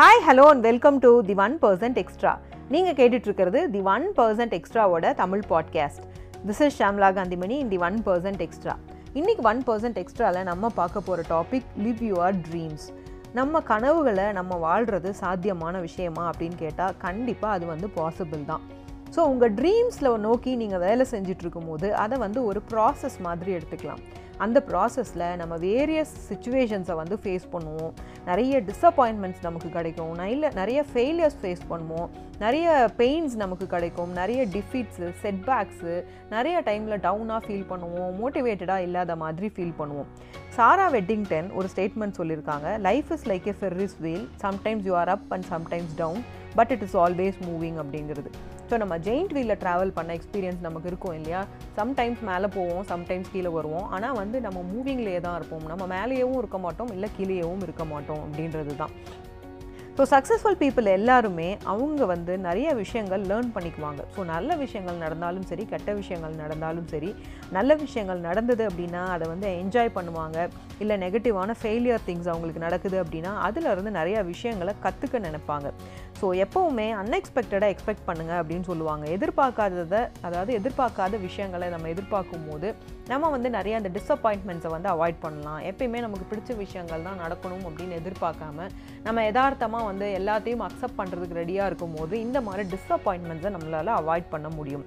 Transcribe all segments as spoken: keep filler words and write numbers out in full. Hi, hello and welcome to the one percent extra. நீங்கள் கேட்டுட்ருக்கிறது the one percent எக்ஸ்ட்ராவோட Tamil podcast. This is Shamla Kanthimani in the one percent extra. இன்றைக்கி one percent எக்ஸ்ட்ராவில் நம்ம பார்க்க போகிற டாபிக் லிவ் யுவர் ட்ரீம்ஸ். நம்ம கனவுகளை நம்ம வாழ்கிறது சாத்தியமான விஷயமா அப்படின்னு கேட்டால் கண்டிப்பாக அது வந்து பாசிபிள் தான். ஸோ உங்கள் ட்ரீம்ஸில் நோக்கி நீங்கள் வேலை செஞ்சிட்ருக்கும் போது அதை வந்து ஒரு ப்ராசஸ் மாதிரி எடுத்துக்கலாம். அந்த ப்ராசஸில் நம்ம வேரியஸ் சிச்சுவேஷன்ஸை வந்து ஃபேஸ் பண்ணுவோம். நிறைய டிஸப்பாயின்மெண்ட்ஸ் நமக்கு கிடைக்கும், நல்ல நிறைய ஃபெயிலியர்ஸ் ஃபேஸ் பண்ணுவோம், நிறைய பெயின்ஸ் நமக்கு கிடைக்கும், நிறைய டிஃபீட்ஸு, செட்பேக்ஸு, நிறைய டைமில் டவுனாக ஃபீல் பண்ணுவோம், மோட்டிவேட்டடாக இல்லாத மாதிரி ஃபீல் பண்ணுவோம். சாரா வெட்டிங்டன் ஒரு ஸ்டேட்மெண்ட் சொல்லியிருக்காங்க, life is like a Ferris wheel, sometimes you are up and sometimes down, but it is always moving அப்படிங்கிறது. ஸோ நம்ம ஜெயிண்ட் வீலில் ட்ராவல் பண்ண எக்ஸ்பீரியன்ஸ் நமக்கு இருக்கும் இல்லையா? சம்டைம்ஸ் மேலே போவோம், சம்டைம்ஸ் கீழே வருவோம், ஆனால் வந்து நம்ம மூவிங்லேயே தான் இருப்போம். நம்ம மேலேயும் இருக்க மாட்டோம், இல்லை கீழேயும் இருக்க மாட்டோம் அப்படின்றது தான். ஸோ சக்ஸஸ்ஃபுல் பீப்புள் எல்லாருமே அவங்க வந்து நிறைய விஷயங்கள் லேர்ன் பண்ணிக்குவாங்க. ஸோ நல்ல விஷயங்கள் நடந்தாலும் சரி, கெட்ட விஷயங்கள் நடந்தாலும் சரி, நல்ல விஷயங்கள் நடந்தது அப்படின்னா அதை வந்து என்ஜாய் பண்ணுவாங்க. இல்லை நெகட்டிவான ஃபெயிலியர் திங்ஸ் அவங்களுக்கு நடக்குது அப்படின்னா அதிலருந்து நிறையா விஷயங்களை கற்றுக்க நினைப்பாங்க. ஸோ எப்போவுமே அன்எக்ஸ்பெக்டடாக எக்ஸ்பெக்ட் பண்ணுங்கள் அப்படின்னு சொல்லுவாங்க. எதிர்பார்க்காததை, அதாவது எதிர்பார்க்காத விஷயங்களை நம்ம எதிர்பார்க்கும் போது நம்ம வந்து நிறைய அந்த டிஸப்பாயின்ட்மெண்ட்ஸை வந்து அவாய்ட் பண்ணலாம். எப்பயுமே நமக்கு பிடிச்ச விஷயங்கள் தான் நடக்கணும் அப்படின்னு எதிர்பார்க்காம நம்ம யதார்த்தமாக வந்து எல்லாத்தையும் அக்செப்ட் பண்ணுறதுக்கு ரெடியாக இருக்கும் போது இந்த மாதிரி டிஸப்பாயின்ட்மெண்ட்ஸை நம்மளால் அவாய்ட் பண்ண முடியும்.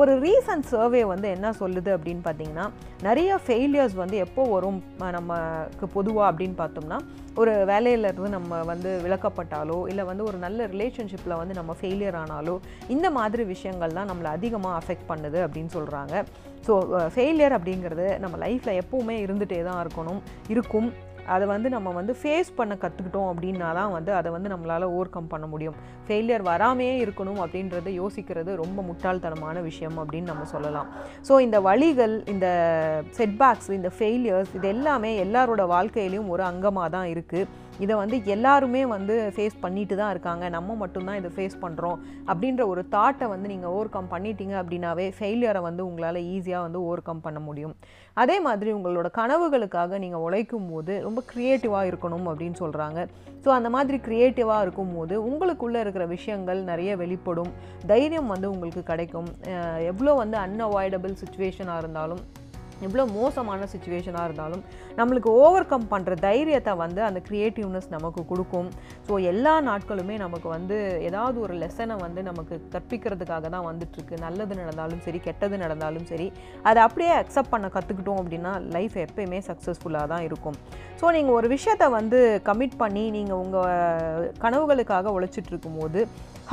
ஒரு ரீசன்ட் சர்வே வந்து என்ன சொல்லுது அப்படின்னு பார்த்தீங்கன்னா, நிறைய ஃபெயிலியர்ஸ் வந்து எப்போ வரும் நமக்கு பொதுவாக அப்படின்னு பார்த்தோம்னா, ஒரு வேலையிலேருந்து நம்ம வந்து விலக்கப்பட்டாலோ, இல்லை வந்து ஒரு நல்ல ரிலேஷன்ஷிப்பில் வந்து நம்ம ஃபெயிலியர் ஆனாலோ, இந்த மாதிரி விஷயங்கள்லாம் நம்மளை அதிகமாக அஃபெக்ட் பண்ணுது அப்படின்னு சொல்கிறாங்க. ஸோ ஃபெயிலியர் அப்படிங்கிறது நம்ம லைஃப்பில் எப்போவுமே இருந்துகிட்டே தான் இருக்கணும் இருக்கும். அதை வந்து நம்ம வந்து ஃபேஸ் பண்ண கற்றுக்கிட்டோம் அப்படின்னா தான் வந்து அதை வந்து நம்மளால் ஓவர் கம் பண்ண முடியும். ஃபெயிலியர் வராமையே இருக்கணும் அப்படின்றத யோசிக்கிறது ரொம்ப முட்டாள்தனமான விஷயம் அப்படின்னு நம்ம சொல்லலாம். ஸோ இந்த வழிகள், இந்த செட்பேக்ஸ், இந்த ஃபெயிலியர்ஸ், இது எல்லாமே எல்லாரோட வாழ்க்கையிலையும் ஒரு அங்கமாக தான் இருக்குது. இதை வந்து எல்லாருமே வந்து ஃபேஸ் பண்ணிட்டு தான் இருக்காங்க, நம்ம மட்டும்தான் இதை ஃபேஸ் பண்ணுறோம் அப்படின்ற ஒரு தாட்டை வந்து நீங்கள் ஓவர் கம் பண்ணிட்டீங்க அப்படின்னாவே ஃபெயிலியரை வந்து உங்களால் ஈஸியாக வந்து ஓவர் கம் பண்ண முடியும். அதே மாதிரி உங்களோட கனவுகளுக்காக நீங்கள் உழைக்கும் போது ரொம்ப க்ரியேட்டிவாக இருக்கணும் அப்படின்னு சொல்கிறாங்க. ஸோ அந்த மாதிரி க்ரியேட்டிவாக இருக்கும்போது உங்களுக்குள்ளே இருக்கிற விஷயங்கள் நிறைய வெளிப்படும், தைரியம் வந்து உங்களுக்கு கிடைக்கும். எவ்வளோ வந்து அன்அவாய்டபிள் சுச்சுவேஷனாக இருந்தாலும், எவ்வளோ மோசமான சுச்சுவேஷனாக இருந்தாலும் நம்மளுக்கு ஓவர் கம் பண்ணுற தைரியத்தை வந்து அந்த க்ரியேட்டிவ்னஸ் நமக்கு கொடுக்கும். ஸோ எல்லா நாட்களுமே நமக்கு வந்து ஏதாவது ஒரு லெசனை வந்து நமக்கு கற்பிக்கிறதுக்காக தான் வந்துட்டுருக்கு. நல்லது நடந்தாலும் சரி, கெட்டது நடந்தாலும் சரி, அதை அப்படியே அக்செப்ட் பண்ண கற்றுக்கிட்டோம் அப்படின்னா லைஃப் எப்பயுமே சக்ஸஸ்ஃபுல்லாக தான் இருக்கும். ஸோ நீங்கள் ஒரு விஷயத்தை வந்து கமிட் பண்ணி நீங்கள் உங்கள் கனவுகளுக்காக உழைச்சிட்ருக்கும் போது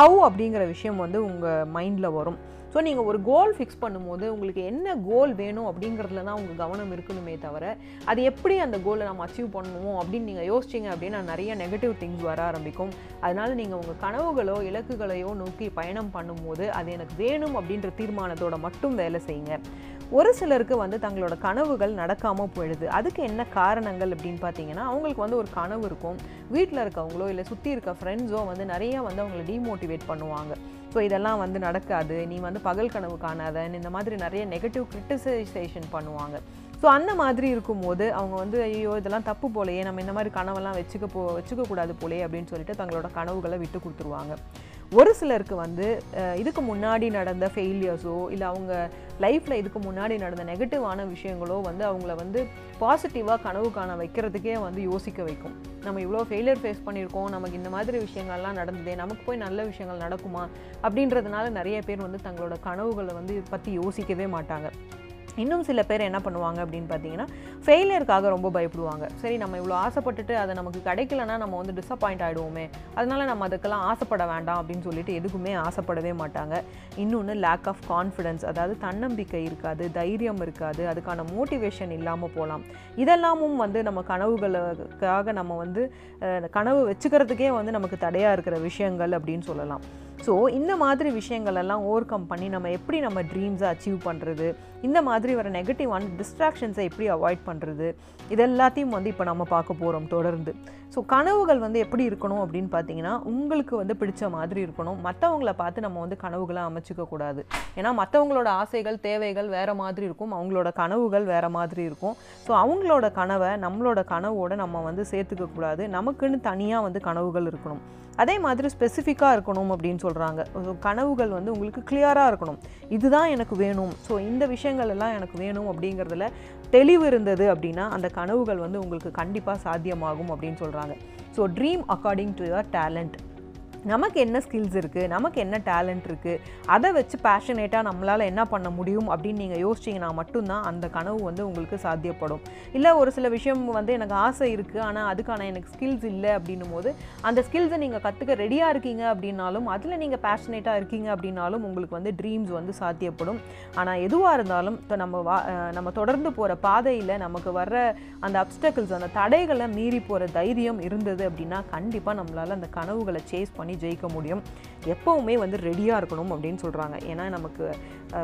ஹவு அப்படிங்கிற விஷயம் வந்து உங்கள் மைண்டில் வரும். ஸோ நீங்கள் ஒரு கோல் ஃபிக்ஸ் பண்ணும்போது உங்களுக்கு என்ன கோல் வேணும் அப்படிங்கிறதுல தான் உங்கள் கவனம் இருக்கணுமே தவிர, அது எப்படி அந்த கோலை நம்ம அச்சீவ் பண்ணுவோம் அப்படின்னு நீங்கள் யோசிச்சிங்க அப்படின்னா நிறைய நெகட்டிவ் திங்ஸ் வர ஆரம்பிக்கும். அதனால் நீங்கள் உங்கள் கனவுகளோ இலக்குகளையோ நோக்கி பயணம் பண்ணும்போது அது எனக்கு வேணும் அப்படின்ற தீர்மானத்தோட மட்டும் வேலை செய்யுங்க. ஒரு சிலருக்கு வந்து தங்களோட கனவுகள் நடக்காமல் போயிடுது. அதுக்கு என்ன காரணங்கள் அப்படின்னு பார்த்தீங்கன்னா, அவங்களுக்கு வந்து ஒரு கனவு இருக்கும், வீட்டில் இருக்கவங்களோ இல்லை சுற்றி இருக்க ஃப்ரெண்ட்ஸோ வந்து நிறையா வந்து அவங்கள டீமோட்டிவேட் பண்ணுவாங்க. ஸோ இதெல்லாம் வந்து நடக்காது, நீ வந்து பகல் கனவு காணாதன்னு இந்த மாதிரி நிறைய நெகட்டிவ் கிரிட்டிசைசேஷன் பண்ணுவாங்க. ஸோ அந்த மாதிரி இருக்கும்போது அவங்க வந்து ஐயோ இதெல்லாம் தப்பு போலையே, நம்ம இந்த மாதிரி கனவெல்லாம் வச்சுக்க போ வச்சுக்கக்கூடாது போலையே அப்படின்னு சொல்லிட்டு தங்களோட கனவுகளை விட்டு கொடுத்துருவாங்க. ஒரு சிலருக்கு வந்து இதுக்கு முன்னாடி நடந்த ஃபெயிலியர்ஸோ இல்லை அவங்க லைஃப்பில் இதுக்கு முன்னாடி நடந்த நெகட்டிவான விஷயங்களோ வந்து அவங்கள வந்து பாசிட்டிவாக கனவு காண வைக்கிறதுக்கே வந்து யோசிக்க வைக்கும். நம்ம இவ்வளோ ஃபெயிலியர் ஃபேஸ் பண்ணியிருக்கோம், நமக்கு இந்த மாதிரி விஷயங்கள்லாம் நடந்ததே, நமக்கு போய் நல்ல விஷயங்கள் நடக்குமா அப்படின்றதுனால நிறைய பேர் வந்து தங்களோட கனவுகளை வந்து இதை பற்றி யோசிக்கவே மாட்டாங்க. இன்னும் சில பேர் என்ன பண்ணுவாங்க அப்படின்னு பார்த்தீங்கன்னா, ஃபெயிலியருக்காக ரொம்ப பயப்படுவாங்க. சரி, நம்ம இவ்வளோ ஆசைப்பட்டுட்டு அதை நமக்கு கிடைக்கலன்னா நம்ம வந்து டிஸப்பாயிண்ட் ஆகிடுவோமே, அதனால் நம்ம அதுக்கெல்லாம் ஆசைப்பட வேண்டாம் அப்படின்னு சொல்லிட்டு எதுக்குமே ஆசைப்படவே மாட்டாங்க. இன்னொன்று லேக் ஆஃப் கான்ஃபிடென்ஸ், அதாவது தன்னம்பிக்கை இருக்காது, தைரியம் இருக்காது, அதுக்கான மோட்டிவேஷன் இல்லாமல் போகலாம். இதெல்லாமும் வந்து நம்ம கனவுகளுக்காக நம்ம வந்து கனவு வச்சுக்கிறதுக்கே வந்து நமக்கு தடையாக இருக்கிற விஷயங்கள் அப்படின்னு சொல்லலாம். ஸோ இந்த மாதிரி விஷயங்களெல்லாம் ஓவர் கம் பண்ணி நம்ம எப்படி நம்ம ட்ரீம்ஸை அச்சீவ் பண்ணுறது, இந்த மாதிரி வர நெகட்டிவான டிஸ்ட்ராக்ஷன்ஸை எப்படி அவாய்ட் பண்ணுறது, இதெல்லாத்தையும் வந்து இப்போ நம்ம பார்க்க போகிறோம் தொடர்ந்து. ஸோ கனவுகள் வந்து எப்படி இருக்கணும் அப்படின்னு பார்த்தீங்கன்னா, உங்களுக்கு வந்து பிடிச்ச மாதிரி இருக்கணும். மற்றவங்களை பார்த்து நம்ம வந்து கனவுகளை அமைச்சிக்க கூடாது. ஏன்னா மற்றவங்களோட ஆசைகள், தேவைகள் வேறு மாதிரி இருக்கும், அவங்களோட கனவுகள் வேறு மாதிரி இருக்கும். ஸோ அவங்களோட கனவை நம்மளோட கனவோடு நம்ம வந்து சேர்த்துக்கக்கூடாது. நமக்குன்னு தனியாக வந்து கனவுகள் இருக்கணும். அதே மாதிரி ஸ்பெசிஃபிக்காக இருக்கணும் அப்படின்னு சொல்கிறாங்க. கனவுகள் வந்து உங்களுக்கு கிளியராக இருக்கணும், இதுதான் எனக்கு வேணும், ஸோ இந்த விஷயங்கள் எல்லாம் எனக்கு வேணும் அப்படிங்கிறதுல தெளிவு இருந்தது அப்படின்னா அந்த கனவுகள் வந்து உங்களுக்கு கண்டிப்பாக சாத்தியமாகும் அப்படின்னு சொல்கிறாங்க. So dream according to your talent. நமக்கு என்ன ஸ்கில்ஸ் இருக்குது, நமக்கு என்ன டேலண்ட் இருக்குது, அதை வச்சு பேஷனேட்டாக நம்மளால் என்ன பண்ண முடியும் அப்படின்னு நீங்கள் யோசிச்சிங்கன்னா மட்டும்தான் அந்த கனவு வந்து உங்களுக்கு சாத்தியப்படும். இல்லை ஒரு சில விஷயம் வந்து எனக்கு ஆசை இருக்குது ஆனால் அதுக்கான எனக்கு ஸ்கில்ஸ் இல்லை அப்படின்னும் போது அந்த ஸ்கில்ஸை நீங்கள் கற்றுக்க ரெடியாக இருக்கீங்க அப்படின்னாலும் அதில் நீங்கள் பேஷனேட்டாக இருக்கீங்க அப்படின்னாலும் உங்களுக்கு வந்து ட்ரீம்ஸ் வந்து சாத்தியப்படும். ஆனால் எதுவாக இருந்தாலும் இப்போ நம்ம வா நம்ம தொடர்ந்து போகிற பாதையில் நமக்கு வர்ற அந்த அப்டக்கிள்ஸ் அந்த தடைகளை மீறி போகிற தைரியம் இருந்தது அப்படின்னா கண்டிப்பாக நம்மளால் அந்த கனவுகளை சேஸ் பண்ணி ஜெயிக்க முடியும். எப்பவுமே வந்து ரெடியாக இருக்கணும் அப்படின்னு சொல்கிறாங்க. ஏன்னா நமக்கு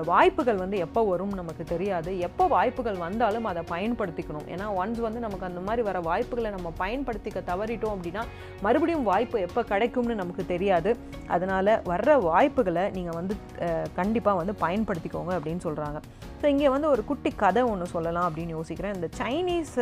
வாய்ப்புகள் வந்து எப்போ வரும் நமக்கு தெரியாது, எப்போ வாய்ப்புகள் வந்தாலும் அதை பயன்படுத்திக்கணும். ஏன்னா ஒன்ஸ் வந்து நமக்கு அந்த மாதிரி வர வாய்ப்புகளை நம்ம பயன்படுத்திக்க தவறிட்டோம் அப்படின்னா மறுபடியும் வாய்ப்பு எப்போ கிடைக்கும்னு நமக்கு தெரியாது. அதனால் வர்ற வாய்ப்புகளை நீங்கள் வந்து கண்டிப்பாக வந்து பயன்படுத்திக்கோங்க அப்படின்னு சொல்கிறாங்க. ஸோ இங்கே வந்து ஒரு குட்டி கதை ஒன்று சொல்லலாம் அப்படின்னு யோசிக்கிறேன். இந்த சைனீஸ்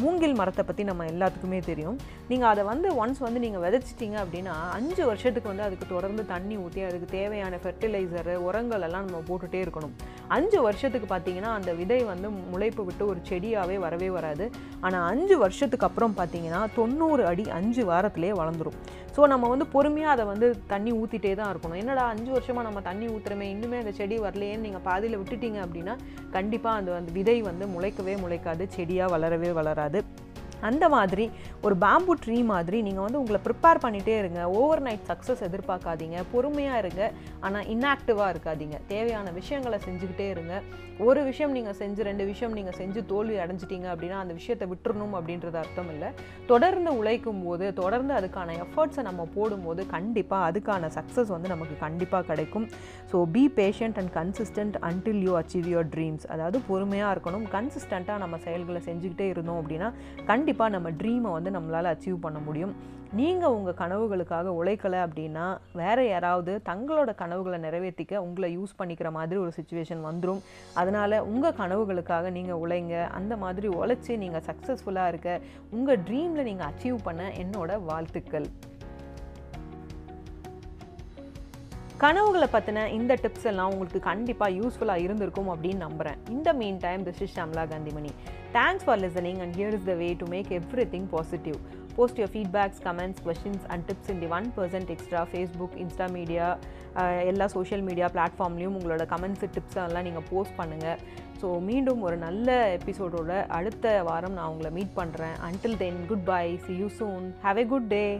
மூங்கில் மரத்தை பற்றி நம்ம எல்லாத்துக்குமே தெரியும். நீங்கள் அதை வந்து ஒன்ஸ் வந்து நீங்கள் விதைச்சிட்டிங்க அப்படின்னா அஞ்சு வருஷத்துக்கு வந்து அதுக்கு தொடர்ந்து தண்ணி ஊற்றி அதுக்கு தேவையான ஃபெர்டிலைசரு உரங்கள் எல்லாம் நம்ம போட்டுகிட்டே இருக்கணும். அஞ்சு வருஷத்துக்கு பார்த்தீங்கன்னா அந்த விதை வந்து முளைப்பு விட்டு ஒரு செடியாகவே வரவே வராது. ஆனால் அஞ்சு வருஷத்துக்கு அப்புறம் பார்த்தீங்கன்னா தொண்ணூறு அடி அஞ்சு வாரத்திலே வளர்ந்துடும். ஸோ நம்ம வந்து பொறுமையாக அதை வந்து தண்ணி ஊற்றிட்டே தான் இருக்கணும். என்னடா அஞ்சு வருஷமாக நம்ம தண்ணி ஊற்றுறமே இன்னுமே அந்த செடி வரலையேன்னு நீங்கள் பாதியில் விட்டுட்டிங்க அப்படின்னா கண்டிப்பாக அந்த அந்த விதை வந்து முளைக்கவே முளைக்காது, செடியாக வளரவே வளராது. அந்த மாதிரி ஒரு பேம்பு ட்ரீ மாதிரி நீங்கள் வந்து உங்களை ப்ரிப்பேர் பண்ணிகிட்டே இருங்க. ஓவர் நைட் சக்ஸஸ் எதிர்பார்க்காதீங்க, பொறுமையாக இருங்க, ஆனால் இன்ஆக்டிவாக இருக்காதீங்க. தேவையான விஷயங்களை செஞ்சுக்கிட்டே இருங்க. ஒரு விஷயம் நீங்கள் செஞ்சு ரெண்டு விஷயம் நீங்கள் செஞ்சு தோல்வி அடைஞ்சிட்டிங்க அப்படின்னா அந்த விஷயத்தை விட்டுறணும் அப்படின்றது அர்த்தம் இல்லை. தொடர்ந்து உழைக்கும் போது தொடர்ந்து அதுக்கான எஃபர்ட்ஸை நம்ம போடும்போது கண்டிப்பாக அதுக்கான சக்ஸஸ் வந்து நமக்கு கண்டிப்பாக கிடைக்கும். So be patient and consistent until you achieve your dreams. அதாவது பொறுமையாக இருக்கணும், கன்சிஸ்டண்ட்டாக நம்ம செயல்களை செஞ்சுக்கிட்டே இருந்தோம் அப்படின்னா கண்டிப்பாக கண்டிப்பாக நம்ம ட்ரீமை வந்து நம்மளால் அச்சீவ் பண்ண முடியும். நீங்கள் உங்கள் கனவுகளுக்காக உழைக்கலை அப்படின்னா வேறு யாராவது தங்களோட கனவுகளை நிறைவேற்றிக்க உங்களை யூஸ் பண்ணிக்கிற மாதிரி ஒரு சுச்சுவேஷன் வந்துடும். அதனால் உங்கள் கனவுகளுக்காக நீங்கள் உழைங்க. அந்த மாதிரி உழைச்சி நீங்கள் சக்ஸஸ்ஃபுல்லாக இருக்க, உங்கள் ட்ரீமில் நீங்கள் அச்சீவ் பண்ண என்னோட வாழ்த்துக்கள். கனவுகளை பற்றின இந்த டிப்ஸ் எல்லாம் உங்களுக்கு கண்டிப்பாக யூஸ்ஃபுல்லாக இருந்திருக்கும் அப்படின்னு நம்புகிறேன். இந்த meantime this is Shamla Kanthimani. Thanks for listening, and here is the way to make everything positive. Post your feedbacks, comments, questions and tips in the one percent Extra Facebook, Insta Media, எல்லா social media பிளாட்ஃபார்ம்லேயும் உங்களோட comments tips எல்லாம் நீங்கள் post பண்ணுங்கள். So மீண்டும் ஒரு நல்ல எபிசோடோட அடுத்த வாரம் நான் உங்களை மீட் பண்ணுறேன். Until then, goodbye, see you soon, have a good day.